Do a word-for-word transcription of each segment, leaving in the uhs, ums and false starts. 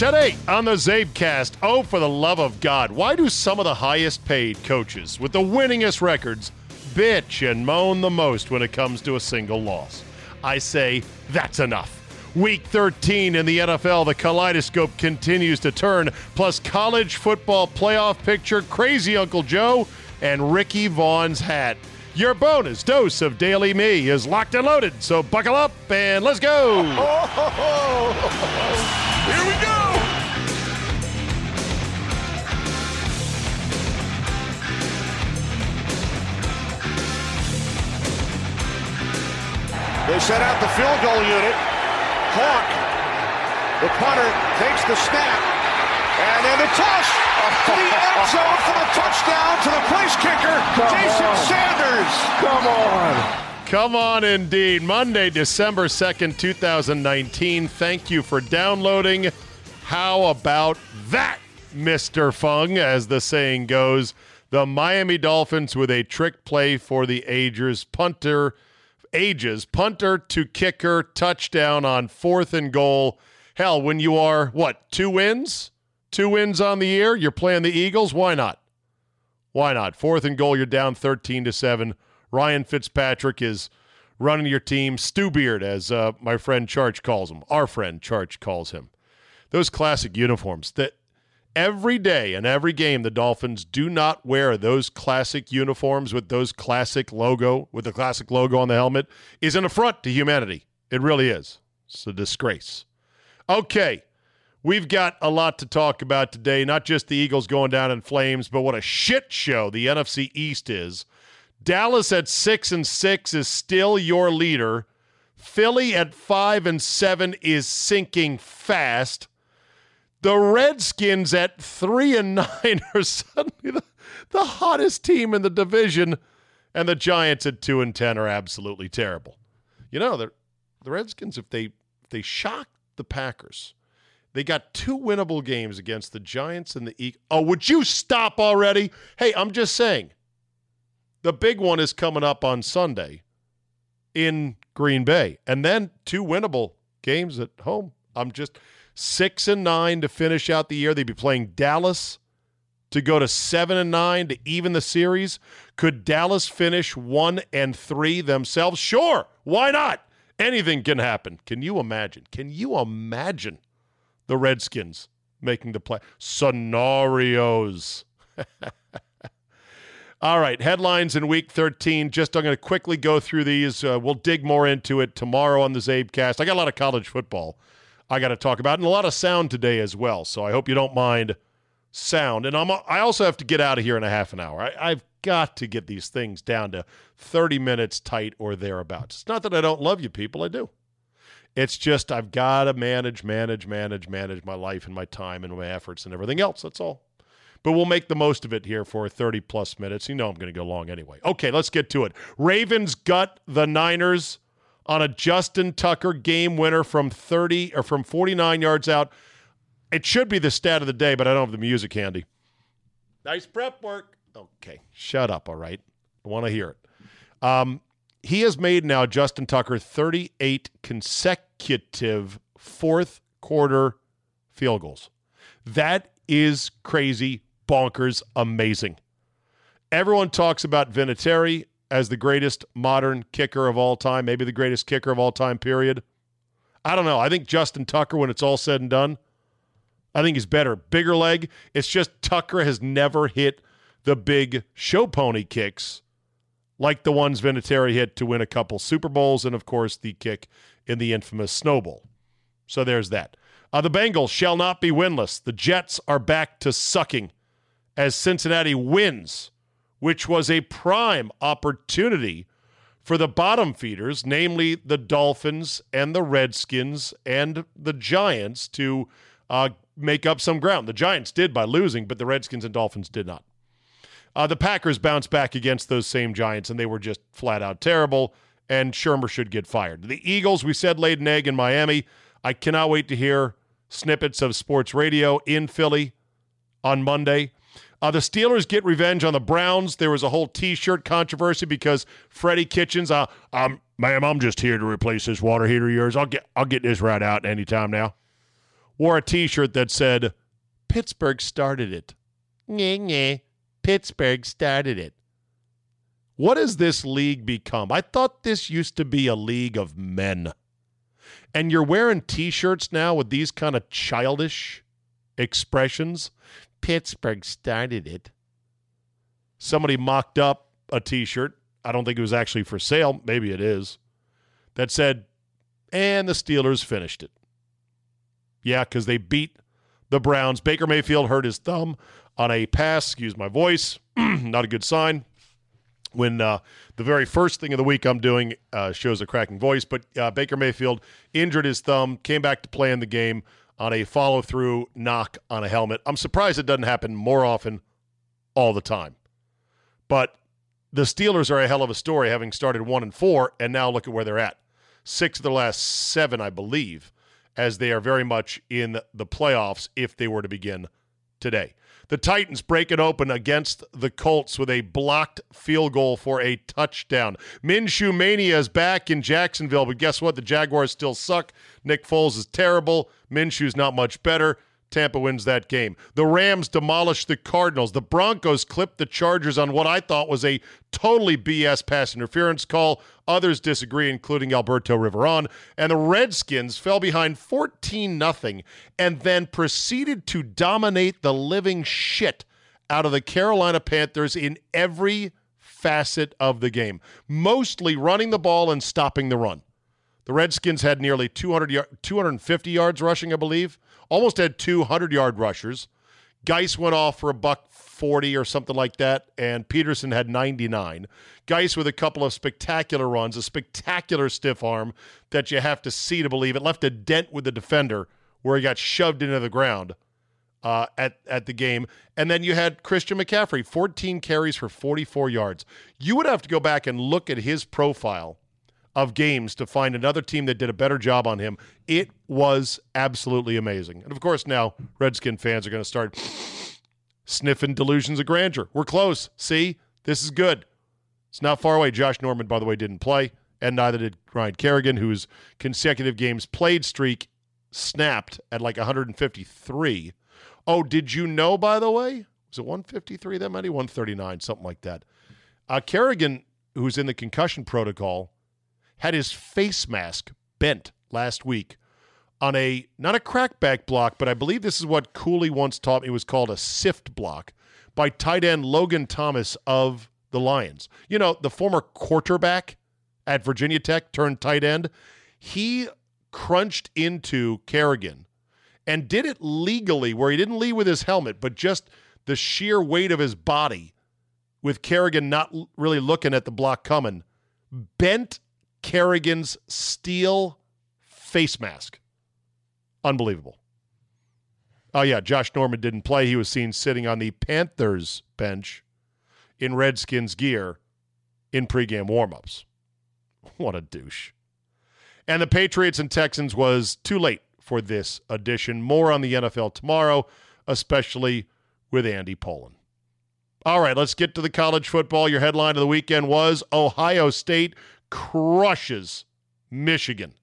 Today on the Zabe Cast, oh, for the love of God, why do some of the highest paid coaches with the winningest records bitch and moan the most when it comes to a single loss? I say that's enough. Week thirteen in the N F L, the kaleidoscope continues to turn, plus college football playoff picture, Crazy Uncle Joe, and Ricky Vaughn's hat. Your bonus dose of Daily Me is locked and loaded, so buckle up and let's go! Oh, ho, ho, ho. Here we go! They set out the field goal unit. Hawk, the punter, takes the snap. And then the toss to the end zone for the touchdown to the place kicker, Come Jason on. Sanders. Come on. Come on indeed. Monday, December second, twenty nineteen. Thank you for downloading. How about that, Mister Fung, as the saying goes. The Miami Dolphins with a trick play for the Agers. Punter, Ages, punter to kicker, touchdown on fourth and goal. Hell, when you are, what, two wins? Two wins on the year, you're playing the Eagles, why not? Why not? Fourth and goal, you're down thirteen to seven. Ryan Fitzpatrick is running your team. Stu Beard, as uh, my friend Charge calls him. Our friend Charge calls him. Those classic uniforms that every day and every game the Dolphins do not wear those classic uniforms with those classic logo, with the classic logo on the helmet, is an affront to humanity. It really is. It's a disgrace. Okay. We've got a lot to talk about today, not just the Eagles going down in flames, but what a shit show the N F C East is. Dallas at six and six is still your leader. Philly at five and seven is sinking fast. The Redskins at three and nine are suddenly the, the hottest team in the division, and the Giants at two and ten are absolutely terrible. You know, the the Redskins, if they if they shock the Packers. They got two winnable games against the Giants and the Eagles. Oh, would you stop already? Hey, I'm just saying. The big one is coming up on Sunday in Green Bay. And then two winnable games at home. I'm just six and nine to finish out the year. They'd be playing Dallas to go to seven and nine to even the series. Could Dallas finish one and three themselves? Sure. Why not? Anything can happen. Can you imagine? Can you imagine? The Redskins making the play. Scenarios. All right, headlines in Week thirteen. Just I'm going to quickly go through these. Uh, we'll dig more into it tomorrow on the Zabe Cast. I got a lot of college football I got to talk about and a lot of sound today as well, so I hope you don't mind sound. And I'm, I also have to get out of here in a half an hour. I, I've got to get these things down to thirty minutes tight or thereabouts. It's not that I don't love you people. I do. It's just I've got to manage, manage, manage, manage my life and my time and my efforts and everything else. That's all. But we'll make the most of it here for thirty-plus minutes. You know I'm going to go long anyway. Okay, let's get to it. Ravens gut the Niners on a Justin Tucker game winner from thirty or from forty-nine yards out. It should be the stat of the day, but I don't have the music handy. Nice prep work. Okay, shut up, all right? I want to hear it. Um... He has made now, Justin Tucker, thirty-eight consecutive fourth-quarter field goals. That is crazy, bonkers, amazing. Everyone talks about Vinatieri as the greatest modern kicker of all time, maybe the greatest kicker of all time, period. I don't know. I think Justin Tucker, when it's all said and done, I think he's better. Bigger leg. It's just Tucker has never hit the big show pony kicks like the ones Vinatieri hit to win a couple Super Bowls and, of course, the kick in the infamous snowball. So there's that. Uh, the Bengals shall not be winless. The Jets are back to sucking as Cincinnati wins, which was a prime opportunity for the bottom feeders, namely the Dolphins and the Redskins and the Giants, to uh, make up some ground. The Giants did by losing, but the Redskins and Dolphins did not. Uh, the Packers bounced back against those same Giants, and they were just flat-out terrible, and Shermer should get fired. The Eagles, we said, laid an egg in Miami. I cannot wait to hear snippets of sports radio in Philly on Monday. Uh, the Steelers get revenge on the Browns. There was a whole T-shirt controversy because Freddie Kitchens, uh, um, ma'am, I'm just here to replace this water heater of yours. I'll get, I'll get this right out anytime now. wore a T-shirt that said, Pittsburgh started it. Nah, Pittsburgh started it. What has this league become? I thought this used to be a league of men. And you're wearing T-shirts now with these kind of childish expressions. Pittsburgh started it. Somebody mocked up a T-shirt. I don't think it was actually for sale. Maybe it is. That said, and the Steelers finished it. Yeah, because they beat the Browns. Baker Mayfield hurt his thumb on a pass. Excuse my voice. Not a good sign. When uh, the very first thing of the week I'm doing uh, shows a cracking voice. But uh, Baker Mayfield injured his thumb, came back to play in the game on a follow-through knock on a helmet. I'm surprised it doesn't happen more often all the time. But the Steelers are a hell of a story, having started one and four, and now look at where they're at. Six of their last seven, I believe, as they are very much in the playoffs if they were to begin today. The Titans break it open against the Colts with a blocked field goal for a touchdown. Minshew Mania is back in Jacksonville, but guess what? The Jaguars still suck. Nick Foles is terrible. Minshew's not much better. Tampa wins that game. The Rams demolished the Cardinals. The Broncos clipped the Chargers on what I thought was a totally B S pass interference call. Others disagree, including Alberto Riveron. And the Redskins fell behind fourteen nothing and then proceeded to dominate the living shit out of the Carolina Panthers in every facet of the game, mostly running the ball and stopping the run. The Redskins had nearly two hundred, two hundred fifty yards rushing, I believe. Almost had two hundred-yard rushers. Geis went off for a buck forty or something like that, and Peterson had ninety-nine. Geis with a couple of spectacular runs, a spectacular stiff arm that you have to see to believe. It left a dent with the defender where he got shoved into the ground uh, at, at the game. And then you had Christian McCaffrey, fourteen carries for forty-four yards. You would have to go back and look at his profile of games to find another team that did a better job on him. It was absolutely amazing. And, of course, now Redskin fans are going to start sniffing delusions of grandeur. We're close. See? This is good. It's not far away. Josh Norman, by the way, didn't play, and neither did Ryan Kerrigan, whose consecutive games played streak snapped at like one hundred fifty-three. Oh, did you know, by the way? Was it one fifty-three? That might be one thirty-nine, something like that. Uh, Kerrigan, who's in the concussion protocol, had his face mask bent last week on a, not a crackback block, but I believe this is what Cooley once taught me. It was called a sift block by tight end Logan Thomas of the Lions. You know, the former quarterback at Virginia Tech turned tight end. He crunched into Kerrigan and did it legally where he didn't lead with his helmet, but just the sheer weight of his body with Kerrigan not really looking at the block coming, bent Kerrigan's steel face mask. Unbelievable. Oh, yeah, Josh Norman didn't play. He was seen sitting on the Panthers bench in Redskins gear in pregame warmups. What a douche. And the Patriots and Texans was too late for this edition. More on the N F L tomorrow, especially with Andy Pollin. All right, let's get to the college football. Your headline of the weekend was Ohio State crushes Michigan.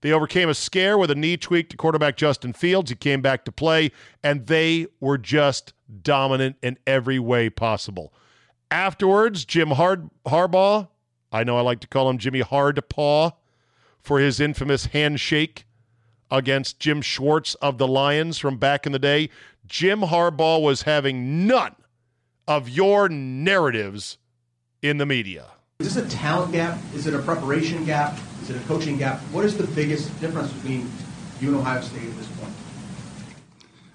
They overcame a scare with a knee tweak to quarterback Justin Fields. He came back to play, and they were just dominant in every way possible. Afterwards, Jim Hard- Harbaugh, I know I like to call him Jimmy Hardpaw, for his infamous handshake against Jim Schwartz of the Lions from back in the day. Jim Harbaugh was having none of your narratives in the media. Is this a talent gap? Is it a preparation gap? Is it a coaching gap? What is the biggest difference between you and Ohio State at this point?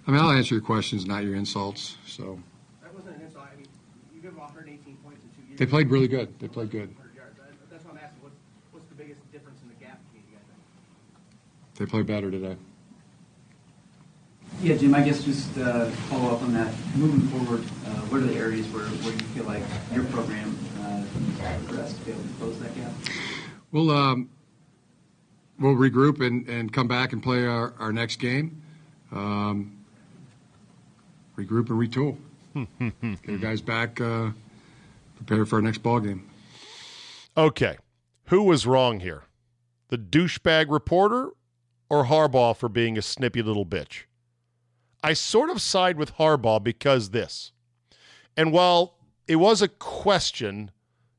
I mean, I'll answer your questions, not your insults. So that wasn't an insult. I mean, you give them one hundred eighteen points in two years. They played really good. They played good. That's what I'm asking. What's, what's the biggest difference in the gap between you guys? They play better today. Yeah, Jim, I guess just uh, follow up on that. Moving forward, uh, what are the areas where, where you feel like your program uh, can progress to be able to close that gap? We'll, um, we'll regroup and, and come back and play our, our next game. Um, regroup and retool. Get our guys back, uh, prepare for our next ball game. Okay. Who was wrong here? The douchebag reporter or Harbaugh for being a snippy little bitch. I sort of side with Harbaugh because this. And while it was a question,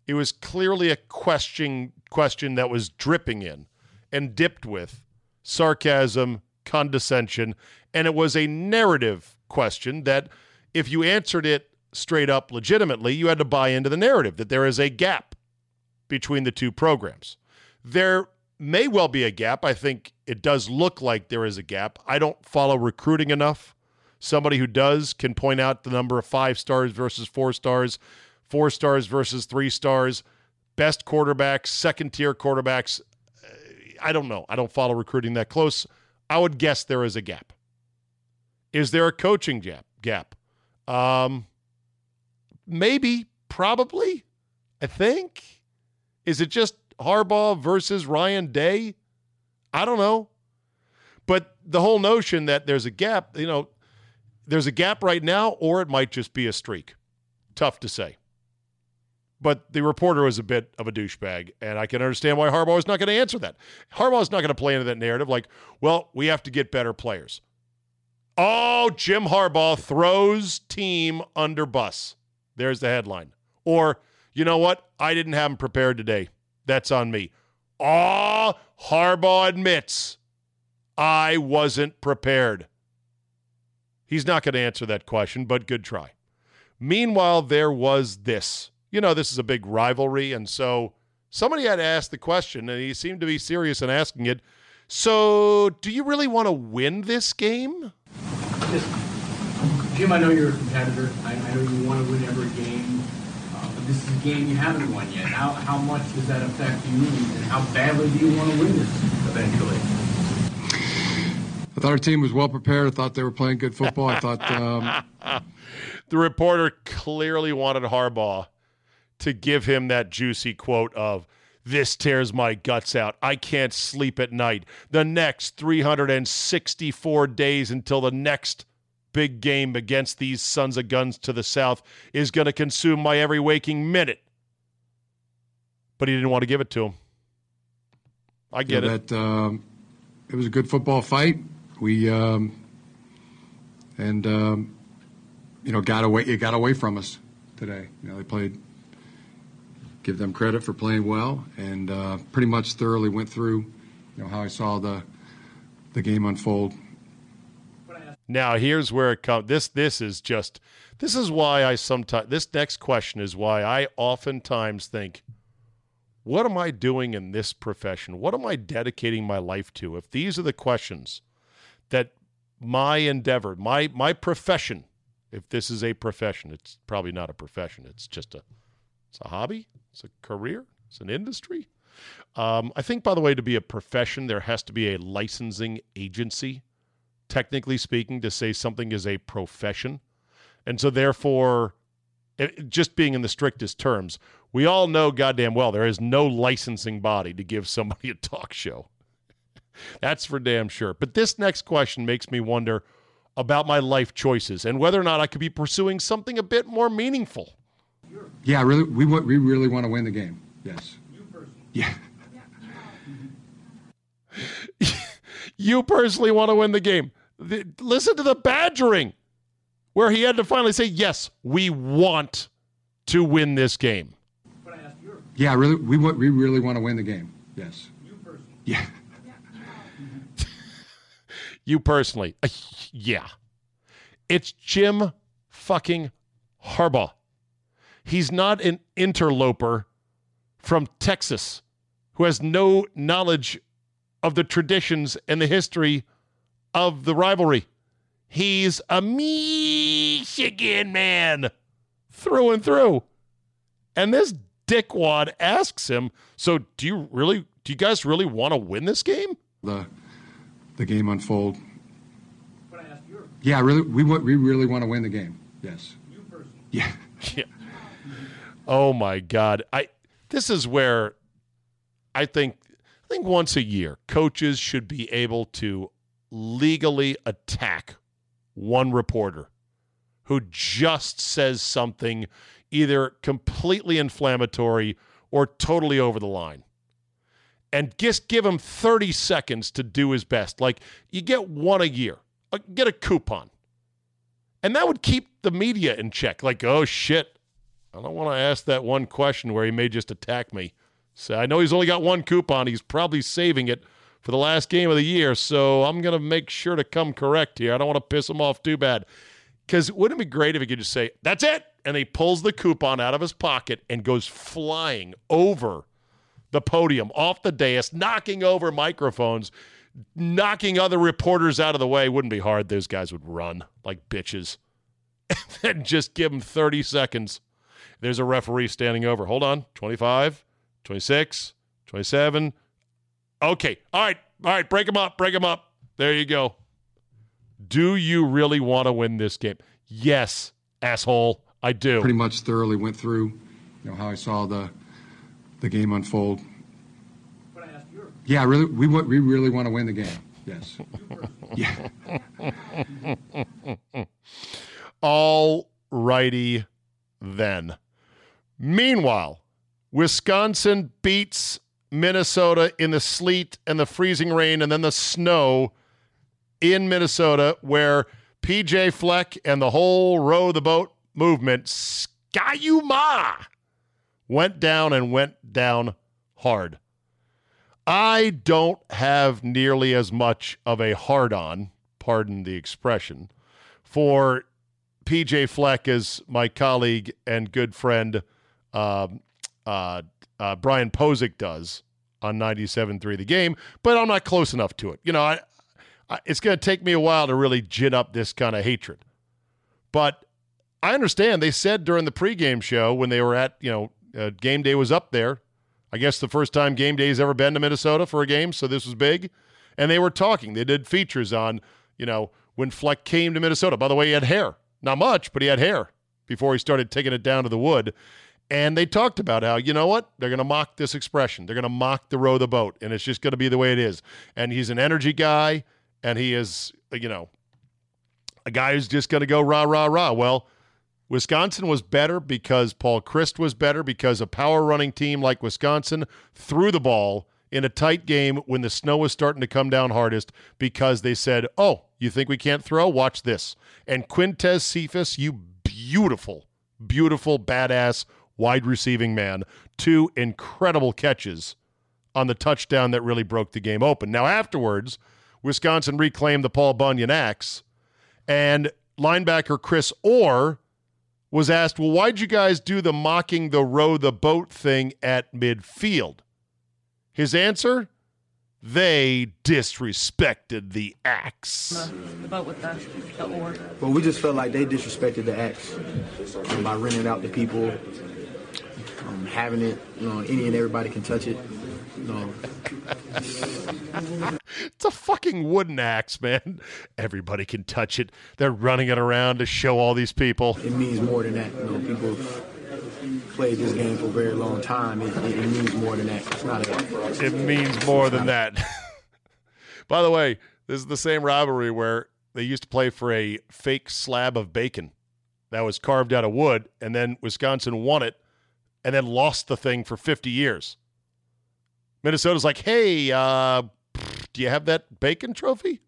it was clearly a question, question that was dripping in and dipped with sarcasm, condescension, and it was a narrative question that if you answered it straight up legitimately, you had to buy into the narrative that there is a gap between the two programs. There may well be a gap. I think it does look like there is a gap. I don't follow recruiting enough. Somebody who does can point out the number of five stars versus four stars, four stars versus three stars, best quarterbacks, second-tier quarterbacks. I don't know. I don't follow recruiting that close. I would guess there is a gap. Is there a coaching gap? Gap? Um, maybe, probably, I think. Is it just Harbaugh versus Ryan Day? I don't know. But the whole notion that there's a gap, you know, there's a gap right now, or it might just be a streak. Tough to say. But the reporter was a bit of a douchebag, and I can understand why Harbaugh is not going to answer that. Harbaugh is not going to play into that narrative like, well, we have to get better players. Oh, Jim Harbaugh throws team under bus. There's the headline. Or, you know what? I didn't have him prepared today. That's on me. Oh, Harbaugh admits, I wasn't prepared. He's not going to answer that question, but good try. Meanwhile, there was this. You know, this is a big rivalry, and so somebody had asked the question, and he seemed to be serious in asking it. So, do you really want to win this game? Just, Jim, I know you're a competitor. I, I know you want to win every game, uh, but this is a game you haven't won yet. How how much does that affect you, and how badly do you want to win this eventually? I thought our team was well prepared. I thought they were playing good football. I thought um... the reporter clearly wanted Harbaugh to give him that juicy quote of, this tears my guts out. I can't sleep at night. The next three hundred sixty-four days until the next big game against these sons of guns to the south is going to consume my every waking minute. But he didn't want to give it to him. I get yeah, it. That, um, it was a good football fight. We um, and um, you know got away. It got away from us today. You know they played. Give them credit for playing well, and uh, pretty much thoroughly went through, you know, how I saw the the game unfold. Now here's where it comes. This this is just this is why I sometimes this next question is why I oftentimes think, what am I doing in this profession? What am I dedicating my life to? If these are the questions that my endeavor, my my profession, if this is a profession, it's probably not a profession. It's just a it's a hobby. It's a career. It's an industry. Um, I think, by the way, to be a profession, there has to be a licensing agency, technically speaking, to say something is a profession. And so, therefore, it, just being in the strictest terms, we all know goddamn well there is no licensing body to give somebody a talk show. That's for damn sure. But this next question makes me wonder about my life choices and whether or not I could be pursuing something a bit more meaningful. Yeah, really. We we really want to win the game. Yes. You personally. Yeah. You personally want to win the game. The, listen to the badgering, where he had to finally say, "Yes, we want to win this game." But I asked you. Yeah, really. We we really want to win the game. Yes. You personally. Yeah. You personally. Uh, yeah. It's Jim fucking Harbaugh. He's not an interloper from Texas who has no knowledge of the traditions and the history of the rivalry. He's a Michigan man through and through. And this dickwad asks him, so do you really, do you guys really want to win this game? The the game unfold. But I asked you. Yeah, really, we, we really want to win the game. Yes. You personally. Yeah. Yeah. Oh my God! I this is where I think I think once a year coaches should be able to legally attack one reporter who just says something either completely inflammatory or totally over the line. and just give him thirty seconds to do his best. Like, you get one a year. Get a coupon. And that would keep the media in check. Like, oh, shit, I don't want to ask that one question where he may just attack me. So I know he's only got one coupon. He's probably saving it for the last game of the year, so I'm going to make sure to come correct here. I don't want to piss him off too bad. Because wouldn't it be great if he could just say, that's it, and he pulls the coupon out of his pocket and goes flying over the podium, off the dais, knocking over microphones, knocking other reporters out of the way. Wouldn't be hard. Those guys would run like bitches. And then just give them thirty seconds. There's a referee standing over. Hold on. twenty-five, twenty-six, twenty-seven. Okay. All right. All right. Break them up. Break them up. There you go. Do you really want to win this game? Yes, asshole. I do. Pretty much thoroughly went through, you know, how I saw the the game unfold. But I asked you. Yeah, really. We we really want to win the game. Yes. Yeah. All righty then. Meanwhile, Wisconsin beats Minnesota in the sleet and the freezing rain and then the snow in Minnesota, where P J. Fleck and the whole row the boat movement, Skyuma, went down and went down hard. I don't have nearly as much of a hard-on, pardon the expression, for P J. Fleck as my colleague and good friend um, uh, uh, Brian Posick does on ninety-seven three The Game, but I'm not close enough to it. You know, I... It's going to take me a while to really gin up this kind of hatred. But I understand they said during the pregame show when they were at, you know, uh, game day was up there. I guess the first time game day has ever been to Minnesota for a game, so this was big. And they were talking. They did features on, you know, when Fleck came to Minnesota. By the way, he had hair. Not much, but he had hair before he started taking it down to the wood. And they talked about how, you know what, they're going to mock this expression. They're going to mock the row the boat, and it's just going to be the way it is. And he's an energy guy. And he is, you know, a guy who's just going to go rah, rah, rah. Well, Wisconsin was better because Paul Chryst was better, because a power running team like Wisconsin threw the ball in a tight game when the snow was starting to come down hardest, because they said, oh, you think we can't throw? Watch this. And Quintez Cephas, you beautiful, beautiful, badass wide receiving man, two incredible catches on the touchdown that really broke the game open. Now, afterwards, Wisconsin reclaimed the Paul Bunyan axe, and linebacker Chris Orr was asked, well, why'd you guys do the mocking the row the boat thing at midfield? His answer, they disrespected the axe. The boat with the, the oar. Well, we just felt like they disrespected the axe um, by renting out to people, um, having it, you know, any and everybody can touch it. No. It's a fucking wooden axe, man. Everybody can touch it. They're running it around to show all these people. It means more than that. You know, people have played this game for a very long time. It, it, it means more than that. It's not a, it means more than that. By the way, this is the same rivalry where they used to play for a fake slab of bacon that was carved out of wood, and then Wisconsin won it and then lost the thing for fifty years. Minnesota's like, hey, uh, do you have that bacon trophy?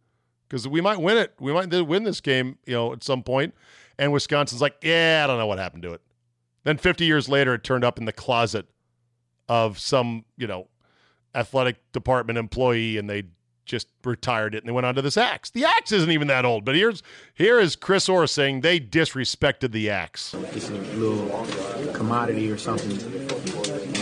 Because we might win it. We might win this game, you know, at some point. And Wisconsin's like, yeah, I don't know what happened to it. Then fifty years later, it turned up in the closet of some, you know, athletic department employee, and they just retired it, and they went on to this axe. The axe isn't even that old, but here's here is Chris Orr saying they disrespected the axe. It's a little commodity or something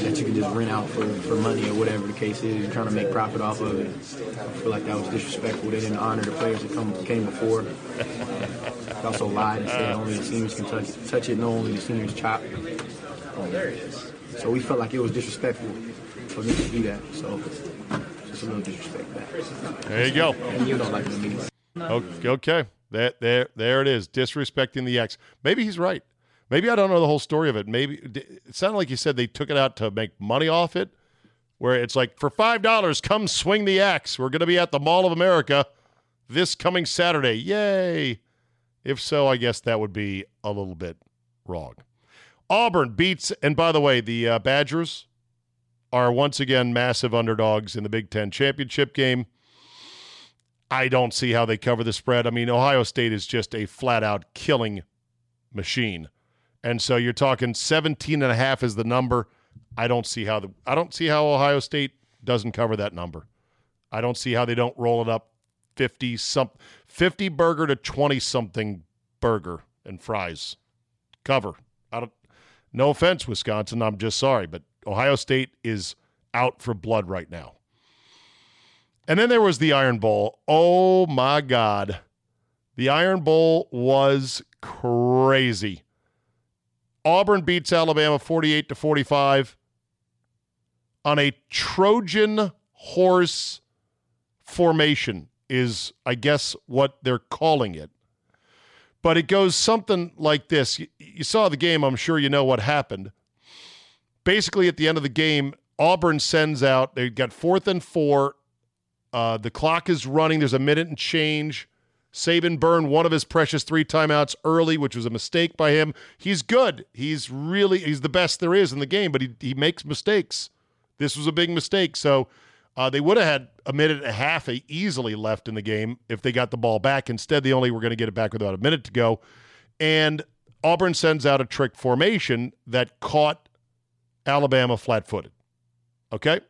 that you can just rent out for, for money or whatever the case is. You're trying to make profit off of it. I feel like that was disrespectful. They didn't honor the players that come, came before. They also lied and said only the seniors can touch, touch it, no, only the seniors chop. Um, there it is. So we felt like it was disrespectful for them to do that. So just a little disrespect back. There you go. And you don't like the media. Okay, okay. There, there, there it is. Disrespecting the ex. Maybe he's right. Maybe I don't know the whole story of it. Maybe it sounded like you said they took it out to make money off it, where it's like, for five dollars, come swing the axe. We're going to be at the Mall of America this coming Saturday. Yay. If so, I guess that would be a little bit wrong. Auburn beats, and by the way, the uh, Badgers are once again massive underdogs in the Big Ten championship game. I don't see how they cover the spread. I mean, Ohio State is just a flat-out killing machine. And so you're talking seventeen and a half is the number. I don't see how the I don't see how Ohio State doesn't cover that number. I don't see how they don't roll it up fifty some fifty burger to twenty something burger and fries. Cover. I don't No offense, Wisconsin, I'm just sorry, but Ohio State is out for blood right now. And then there was the Iron Bowl. Oh, my God. The Iron Bowl was crazy. Auburn beats Alabama forty-eight to forty-five on a Trojan horse formation is, I guess, what they're calling it. But it goes something like this. You, you saw the game. I'm sure you know what happened. Basically, at the end of the game, Auburn sends out, they've got fourth and four. Uh, the clock is running. There's a minute and change. Saban burned one of his precious three timeouts early, which was a mistake by him. He's good. He's really, he's the best there is in the game, but he, he makes mistakes. This was a big mistake. So uh, they would have had a minute and a half easily left in the game if they got the ball back. Instead, they only were going to get it back with about a minute to go. And Auburn sends out a trick formation that caught Alabama flat-footed. Okay?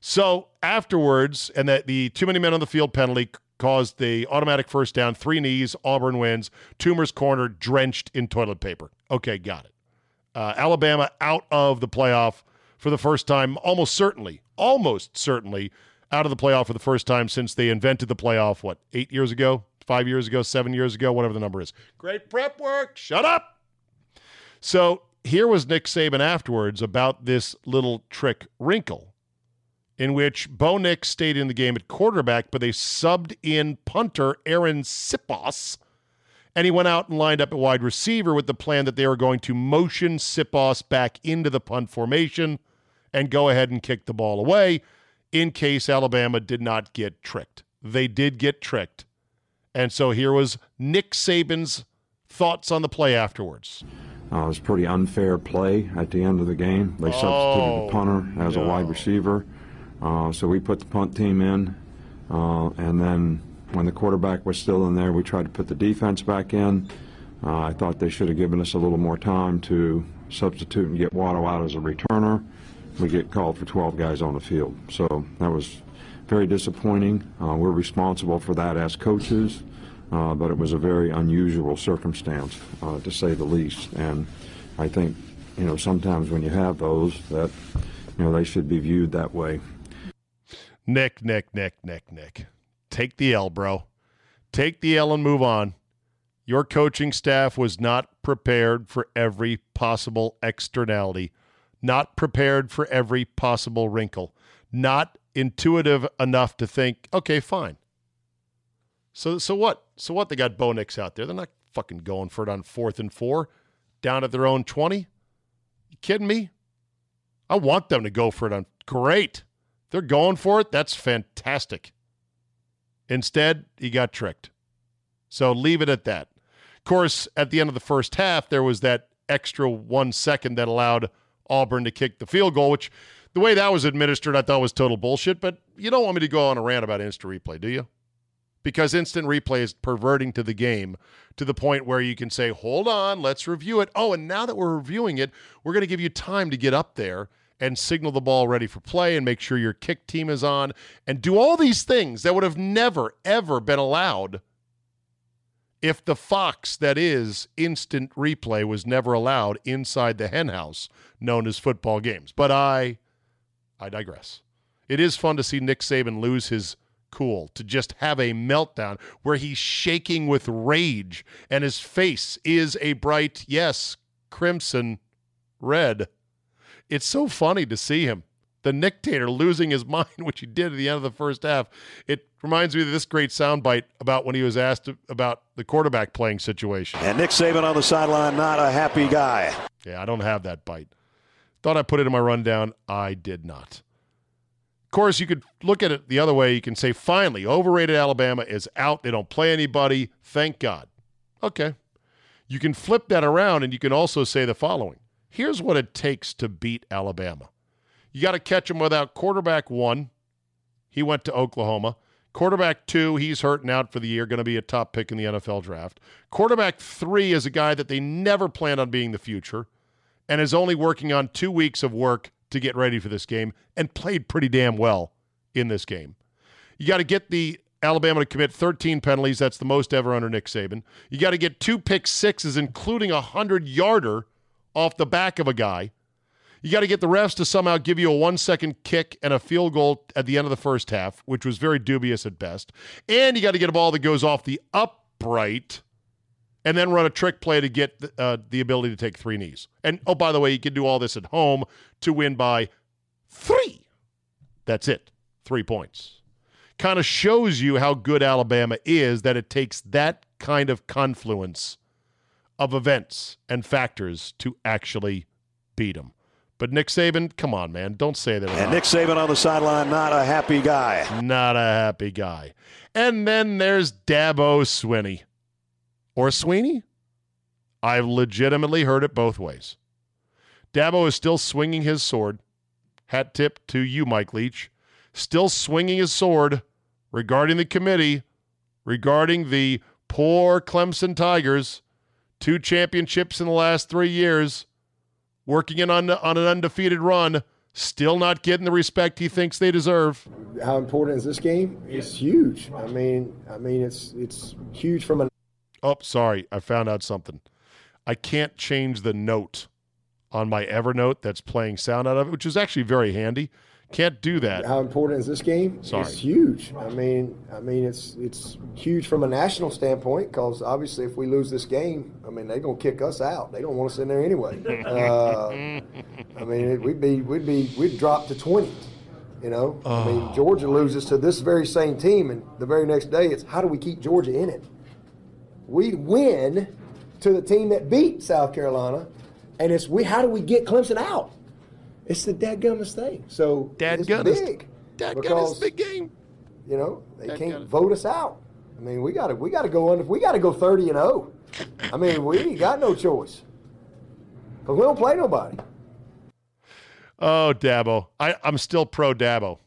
So afterwards, and that the too many men on the field penalty caused the automatic first down, three knees, Auburn wins, Toomer's corner drenched in toilet paper. Okay, got it. Uh, Alabama out of the playoff for the first time, almost certainly, almost certainly out of the playoff for the first time since they invented the playoff, what, eight years ago, five years ago, seven years ago, whatever the number is. Great prep work. Shut up. So here was Nick Saban afterwards about this little trick wrinkle, in which Bo Nix stayed in the game at quarterback, but they subbed in punter Aaron Sipos, and he went out and lined up at wide receiver with the plan that they were going to motion Sipos back into the punt formation and go ahead and kick the ball away in case Alabama did not get tricked. They did get tricked. And so here was Nick Saban's thoughts on the play afterwards. Uh, it was a pretty unfair play at the end of the game. They substituted oh, the punter as no. a wide receiver. Uh, so we put the punt team in, uh, and then when the quarterback was still in there, we tried to put the defense back in. Uh, I thought they should have given us a little more time to substitute and get Watto out as a returner. We get called for twelve guys on the field. So that was very disappointing. Uh, we're responsible for that as coaches, uh, but it was a very unusual circumstance, uh, to say the least. And I think, you know, sometimes when you have those, that, you know, they should be viewed that way. Nick, Nick, Nick, Nick, Nick. Take the L, bro. Take the L and move on. Your coaching staff was not prepared for every possible externality, not prepared for every possible wrinkle, not intuitive enough to think, okay, fine. So so what? So what? They got Bo Nix out there. They're not fucking going for it on fourth and four, down at their own twenty. You kidding me? I want them to go for it on great. They're going for it. That's fantastic. Instead, he got tricked. So leave it at that. Of course, at the end of the first half, there was that extra one second that allowed Auburn to kick the field goal, which the way that was administered, I thought was total bullshit. But you don't want me to go on a rant about instant replay, do you? Because instant replay is perverting to the game to the point where you can say, hold on, let's review it. Oh, and now that we're reviewing it, we're going to give you time to get up there and signal the ball ready for play and make sure your kick team is on and do all these things that would have never, ever been allowed if the fox that is instant replay was never allowed inside the hen house known as football games. But I I digress. It is fun to see Nick Saban lose his cool, to just have a meltdown where he's shaking with rage and his face is a bright, yes, crimson red. It's so funny to see him, the Nicktator, losing his mind, which he did at the end of the first half. It reminds me of this great soundbite about when he was asked about the quarterback playing situation. And Nick Saban on the sideline, not a happy guy. Yeah, I don't have that bite. Thought I put it in my rundown. I did not. Of course, you could look at it the other way. You can say, finally, overrated Alabama is out. They don't play anybody. Thank God. Okay. You can flip that around, and you can also say the following. Here's what it takes to beat Alabama. You got to catch him without quarterback one. He went to Oklahoma. Quarterback two, he's hurt and out for the year, going to be a top pick in the N F L draft. Quarterback three is a guy that they never planned on being the future and is only working on two weeks of work to get ready for this game and played pretty damn well in this game. You got to get the Alabama to commit thirteen penalties. That's the most ever under Nick Saban. You got to get two pick sixes, including a hundred-yarder off the back of a guy. You got to get the refs to somehow give you a one-second kick and a field goal at the end of the first half, which was very dubious at best. And you got to get a ball that goes off the upright and then run a trick play to get the, uh, the ability to take three knees. And, oh, by the way, you can do all this at home to win by three. That's it. Three points. Kind of shows you how good Alabama is that it takes that kind of confluence of events and factors to actually beat them. But Nick Saban, come on, man. Don't say that. And Nick Saban on the sideline, not a happy guy. Not a happy guy. And then there's Dabo Swinney. Or Swinney? I've legitimately heard it both ways. Dabo is still swinging his sword. Hat tip to you, Mike Leach. Still swinging his sword regarding the committee, regarding the poor Clemson Tigers. Two championships in the last three years. Working in on, on an undefeated run, still not getting the respect he thinks they deserve. How important is this game? It's huge. I mean, I mean, it's it's huge from a... Oh, sorry, I found out something. I can't change the note on my Evernote that's playing sound out of it, which is actually very handy. Can't do that. How important is this game? Sorry. It's huge. I mean, I mean, it's it's huge from a national standpoint because obviously if we lose this game, I mean, they're gonna kick us out. They don't want us in there anyway. Uh, I mean, it, we'd be we'd be we'd drop to twenty. You know, oh. I mean, Georgia loses to this very same team, and the very next day, it's how do we keep Georgia in it? We win to the team that beat South Carolina, and it's we how do we get Clemson out? It's the dadgummest thing. So Dad it's gunnest, big. Dadgummest big game. You know, they Dad can't gunnest. vote us out. I mean, we gotta we gotta go under we gotta go thirty and zero. I mean, we ain't got no choice. Because we don't play nobody. Oh, Dabo. I, I'm still pro Dabo.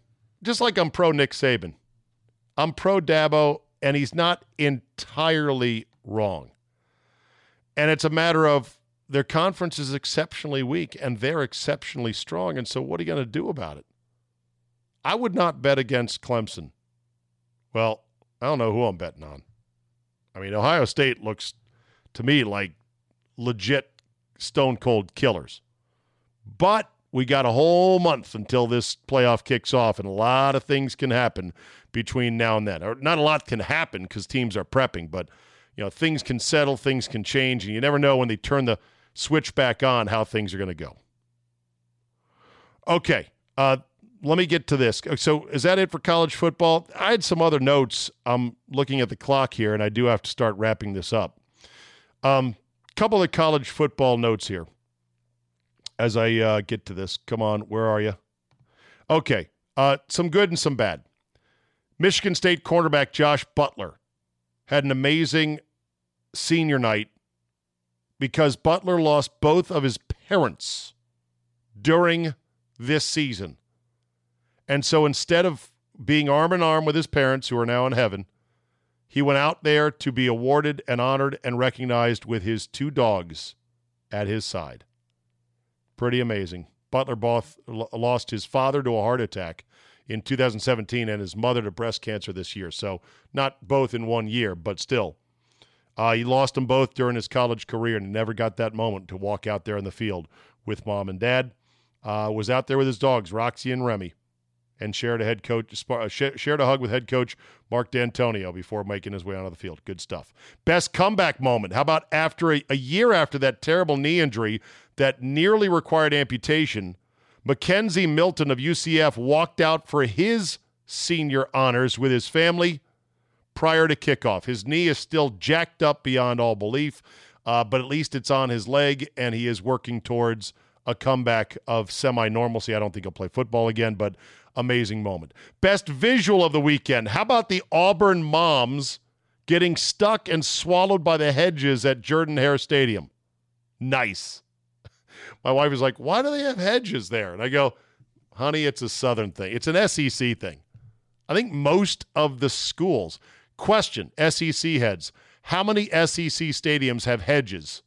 Just like I'm pro Nick Saban. I'm pro Dabo, and he's not entirely wrong. And it's a matter of their conference is exceptionally weak, and they're exceptionally strong, and so what are you going to do about it? I would not bet against Clemson. Well, I don't know who I'm betting on. I mean, Ohio State looks, to me, like legit stone-cold killers. But we got a whole month until this playoff kicks off, and a lot of things can happen between now and then. Or not a lot can happen because teams are prepping, but you know, things can settle, things can change, and you never know when they turn the switch back on how things are going to go. Okay, uh, let me get to this. So is that it for college football? I had some other notes. I'm looking at the clock here, and I do have to start wrapping this up. Um, couple of college football notes here as I uh, get to this. Come on, where are you? Okay, uh, some good and some bad. Michigan State cornerback Josh Butler had an amazing senior night because Butler lost both of his parents during this season. And so instead of being arm in arm with his parents, who are now in heaven, he went out there to be awarded and honored and recognized with his two dogs at his side. Pretty amazing. Butler both lost his father to a heart attack in two thousand seventeen and his mother to breast cancer this year. So not both in one year, but still. Uh, he lost them both during his college career and never got that moment to walk out there in the field with mom and dad. Uh, was out there with his dogs, Roxy and Remy, and shared a head coach uh, shared a hug with head coach Mark D'Antonio before making his way onto the field. Good stuff. Best comeback moment. How about after a, a year after that terrible knee injury that nearly required amputation, Mackenzie Milton of U C F walked out for his senior honors with his family prior to kickoff. His knee is still jacked up beyond all belief, uh, but at least it's on his leg, and he is working towards a comeback of semi-normalcy. I don't think he'll play football again, but amazing moment. Best visual of the weekend. How about the Auburn moms getting stuck and swallowed by the hedges at Jordan-Hare Stadium? Nice. My wife is like, why do they have hedges there? And I go, Honey, it's a Southern thing. It's an S E C thing. I think most of the schools. Question, S E C heads. How many S E C stadiums have hedges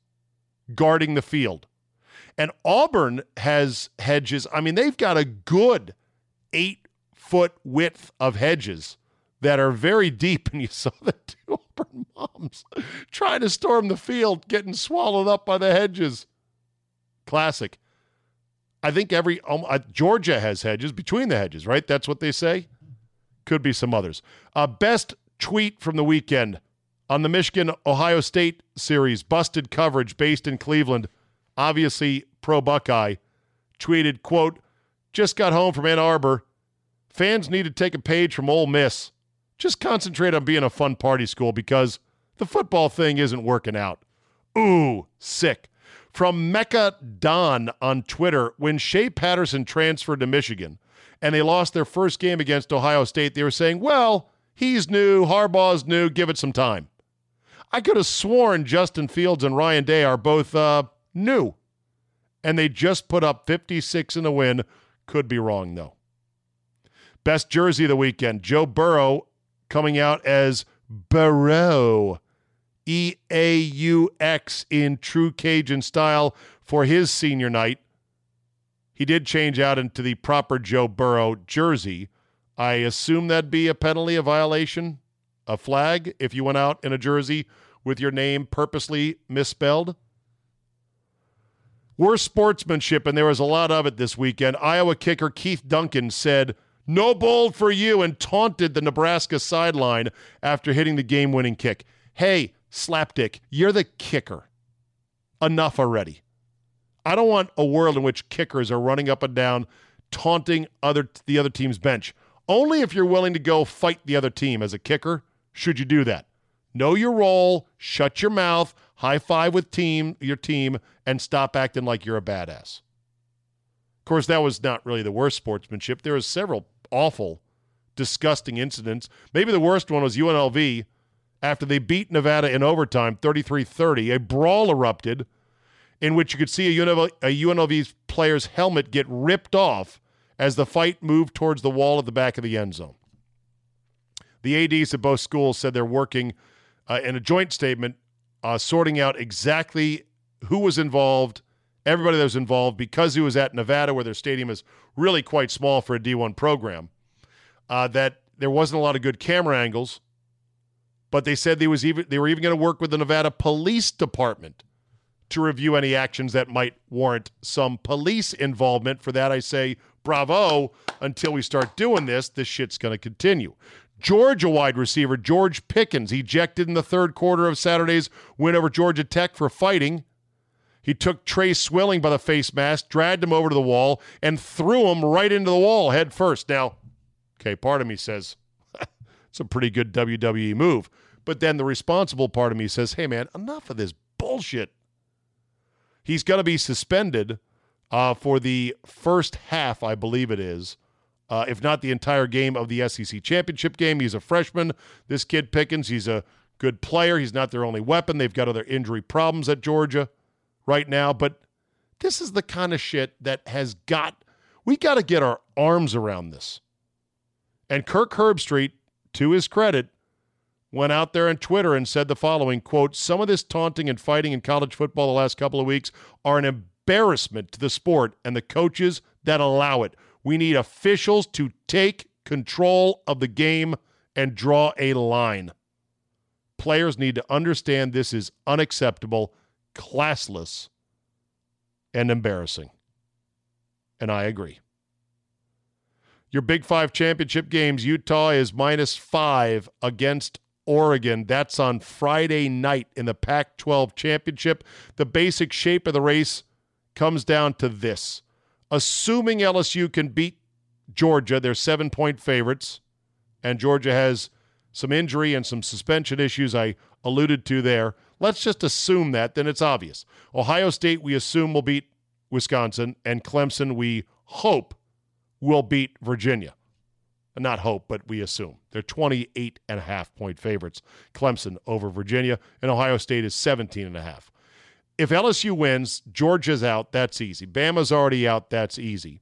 guarding the field? And Auburn has hedges. I mean, they've got a good eight-foot width of hedges that are very deep. And you saw the two Auburn moms trying to storm the field, getting swallowed up by the hedges. Classic. I think every um, uh, Georgia has hedges between the hedges, right? That's what they say. Could be some others. Uh, best tweet from the weekend on the Michigan-Ohio State series, busted coverage based in Cleveland. Obviously, pro Buckeye tweeted, quote, "Just got home from Ann Arbor. Fans need to take a page from Ole Miss. Just concentrate on being a fun party school because the football thing isn't working out." Ooh, sick. From Mecca Don on Twitter, when Shea Patterson transferred to Michigan and they lost their first game against Ohio State, they were saying, well, he's new, Harbaugh's new, give it some time. I could have sworn Justin Fields and Ryan Day are both uh, new. And they just put up fifty-six in the win. Could be wrong, though. Best jersey of the weekend. Joe Burrow coming out as Burrow, E A U X, in true Cajun style for his senior night. He did change out into the proper Joe Burrow jersey. I assume that'd be a penalty, a violation, a flag, if you went out in a jersey with your name purposely misspelled. Worst sportsmanship, and there was a lot of it this weekend. Iowa kicker Keith Duncan said, "No bowl for you," and taunted the Nebraska sideline after hitting the game-winning kick. Hey, slapdick, you're the kicker. Enough already. I don't want a world in which kickers are running up and down, taunting other the other team's bench. Only if you're willing to go fight the other team as a kicker should you do that. Know your role, shut your mouth, high-five with team your team, and stop acting like you're a badass. Of course, that was not really the worst sportsmanship. There was several awful, disgusting incidents. Maybe the worst one was U N L V after they beat Nevada in overtime, thirty-three thirty. A brawl erupted in which you could see a U N L V player's helmet get ripped off as the fight moved towards the wall at the back of the end zone. The A Ds at both schools said they're working uh, in a joint statement, uh, sorting out exactly who was involved, everybody that was involved, because he was at Nevada, where their stadium is really quite small for a D one program, uh, that there wasn't a lot of good camera angles, but they said they was even they were even going to work with the Nevada Police Department to review any actions that might warrant some police involvement. For that, I say bravo. Until we start doing this, this shit's going to continue. Georgia wide receiver George Pickens ejected in the third quarter of Saturday's win over Georgia Tech for fighting. He took Trey Swilling by the face mask, dragged him over to the wall, and threw him right into the wall head first. Now, okay, part of me says, it's a pretty good W W E move. But then the responsible part of me says, hey, man, enough of this bullshit. He's going to be suspended uh, for the first half, I believe it is, uh, if not the entire game of the S E C championship game. He's a freshman. This kid Pickens, he's a good player. He's not their only weapon. They've got other injury problems at Georgia right now, but this is the kind of shit that has got, we got to get our arms around this. And Kirk Herbstreit, to his credit, went out there on Twitter and said the following, quote, "Some of this taunting and fighting in college football the last couple of weeks are an embarrassment to the sport and the coaches that allow it. We need officials to take control of the game and draw a line. Players need to understand this is unacceptable, classless, and embarrassing." And I agree. Your Big Five championship games, Utah is minus five against Oregon. That's on Friday night in the Pac twelve championship. The basic shape of the race comes down to this. Assuming L S U can beat Georgia, they're seven-point favorites, and Georgia has some injury and some suspension issues I alluded to there. Let's just assume that, then it's obvious. Ohio State, we assume, will beat Wisconsin, and Clemson, we hope, will beat Virginia. Not hope, but we assume. They're twenty-eight and a half point favorites, Clemson over Virginia, and Ohio State is seventeen and a half. If L S U wins, Georgia's out, that's easy. Bama's already out, that's easy.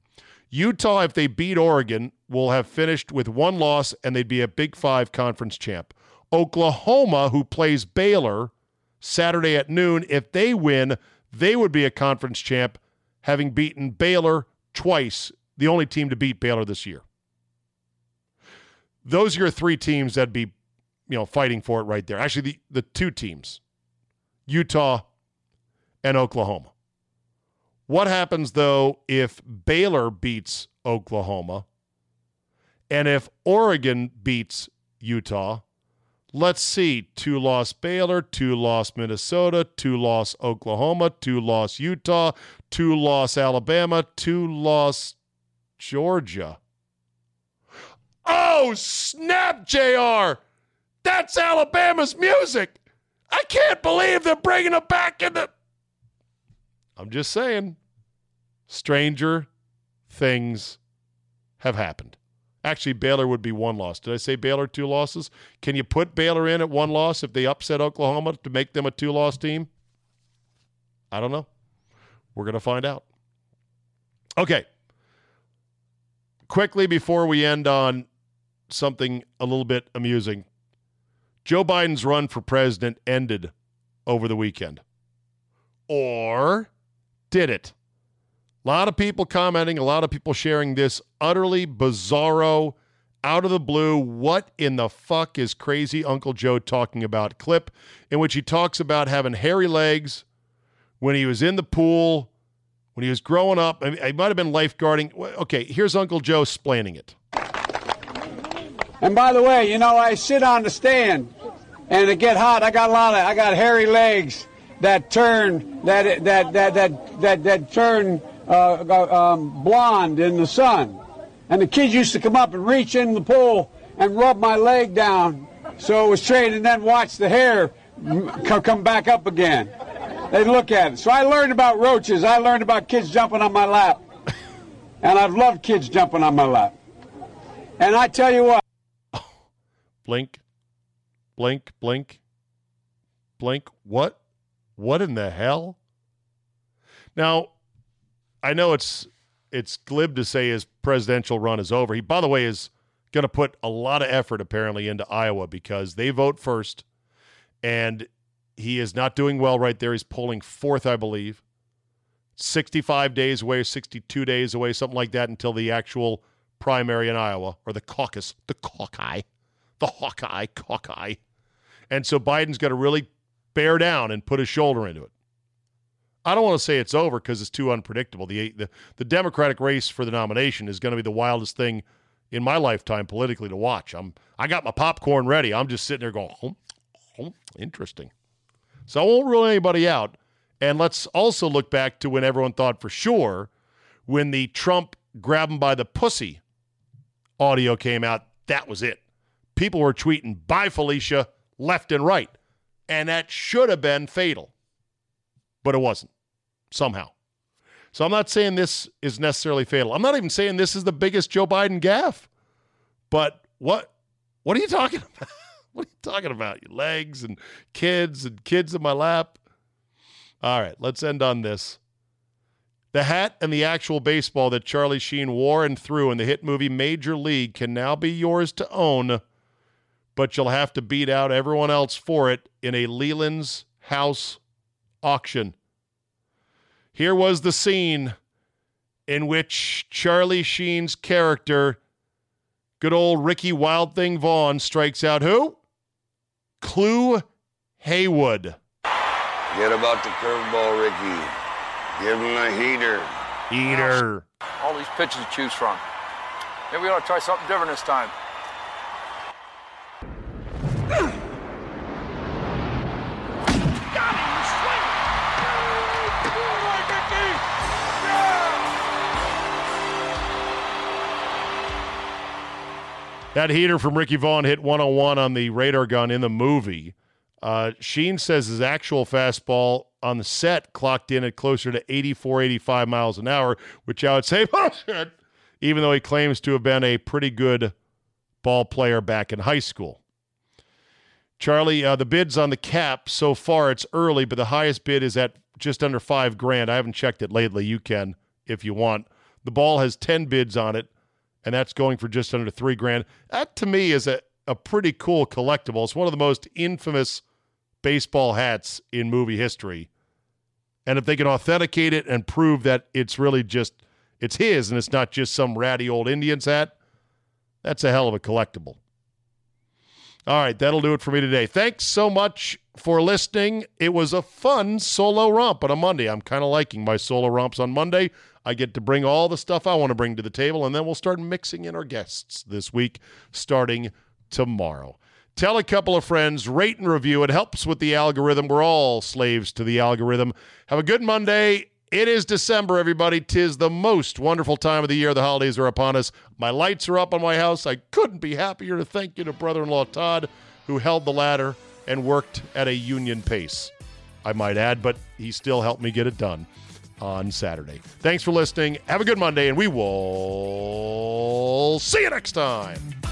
Utah, if they beat Oregon, will have finished with one loss, and they'd be a Big Five conference champ. Oklahoma, who plays Baylor Saturday at noon, if they win, they would be a conference champ, having beaten Baylor twice, the only team to beat Baylor this year. Those are your three teams that'd be, you know, fighting for it right there. Actually, the, the two teams, Utah and Oklahoma. What happens, though, if Baylor beats Oklahoma and if Oregon beats Utah? Let's see, two-loss Baylor, two-loss Minnesota, two-loss Oklahoma, two-loss Utah, two-loss Alabama, two-loss Georgia. Oh, snap, J R! That's Alabama's music! I can't believe they're bringing it back in the... I'm just saying, stranger things have happened. Actually, Baylor would be one loss. Did I say Baylor two losses? Can you put Baylor in at one loss if they upset Oklahoma to make them a two-loss team? I don't know. We're going to find out. Okay. Quickly before we end on something a little bit amusing, Joe Biden's run for president ended over the weekend. Or did it? A lot of people commenting, a lot of people sharing this utterly bizarro, out of the blue, what in the fuck is crazy Uncle Joe talking about clip, in which he talks about having hairy legs when he was in the pool, when he was growing up. I mean, he might have been lifeguarding. Okay, here's Uncle Joe explaining it. And by the way, you know, I sit on the stand and it get hot. I got a lot of, I got hairy legs. That turn, that that that that that that turn uh, um, blonde in the sun, and the kids used to come up and reach in the pool and rub my leg down, so it was straight, and then watch the hair come back up again. They look at it. So I learned about roaches. I learned about kids jumping on my lap, and I've loved kids jumping on my lap. And I tell you what, blink, blink, blink, blink. What? What in the hell? Now, I know it's it's glib to say his presidential run is over. He, by the way, is going to put a lot of effort, apparently, into Iowa because they vote first, and he is not doing well right there. He's polling fourth, I believe, sixty-five days away, sixty-two days away, something like that, until the actual primary in Iowa, or the caucus, the Hawkeye, the Hawkeye, Hawkeye. And so Biden's got to really bear down and put his shoulder into it. I don't want to say it's over because it's too unpredictable. The, the the Democratic race for the nomination is going to be the wildest thing in my lifetime politically to watch. I'm I got my popcorn ready. I'm just sitting there going, oh, oh, interesting. So I won't rule anybody out. And let's also look back to when everyone thought for sure when the Trump grab him by the pussy audio came out, that was it. People were tweeting, bye Felicia, left and right. And that should have been fatal, but it wasn't, somehow. So I'm not saying this is necessarily fatal. I'm not even saying this is the biggest Joe Biden gaffe. But what what are you talking about? What are you talking about? Your legs and kids and kids in my lap. All right, let's end on this. The hat and the actual baseball that Charlie Sheen wore and threw in the hit movie Major League can now be yours to own, but you'll have to beat out everyone else for it in a Leland's House auction. Here was the scene in which Charlie Sheen's character, good old Ricky Wild Thing Vaughn, strikes out who? Clue Haywood. Get about the curveball, Ricky. Give him a heater. Heater. All these pitches to choose from. Maybe we ought to try something different this time. Got him, swing! Good work, Ricky! Yeah! That heater from Ricky Vaughn hit one oh one on the radar gun in the movie. Uh, Sheen says his actual fastball on the set clocked in at closer to eighty-four, eighty-five miles an hour, which I would say, even though he claims to have been a pretty good ball player back in high school. Charlie, uh, the bid's on the cap so far. It's early, but the highest bid is at just under five grand. I haven't checked it lately. You can if you want. The ball has ten bids on it, and that's going for just under three grand. That, to me, is a, a pretty cool collectible. It's one of the most infamous baseball hats in movie history. And if they can authenticate it and prove that it's really just, it's his and it's not just some ratty old Indians hat, that's a hell of a collectible. All right, that'll do it for me today. Thanks so much for listening. It was a fun solo romp on a Monday. I'm kind of liking my solo romps on Monday. I get to bring all the stuff I want to bring to the table, and then we'll start mixing in our guests this week starting tomorrow. Tell a couple of friends, rate and review. It helps with the algorithm. We're all slaves to the algorithm. Have a good Monday. It is December, everybody. Tis the most wonderful time of the year. The holidays are upon us. My lights are up on my house. I couldn't be happier to thank you to brother-in-law Todd, who held the ladder and worked at a union pace, I might add, but he still helped me get it done on Saturday. Thanks for listening. Have a good Monday, and we will see you next time.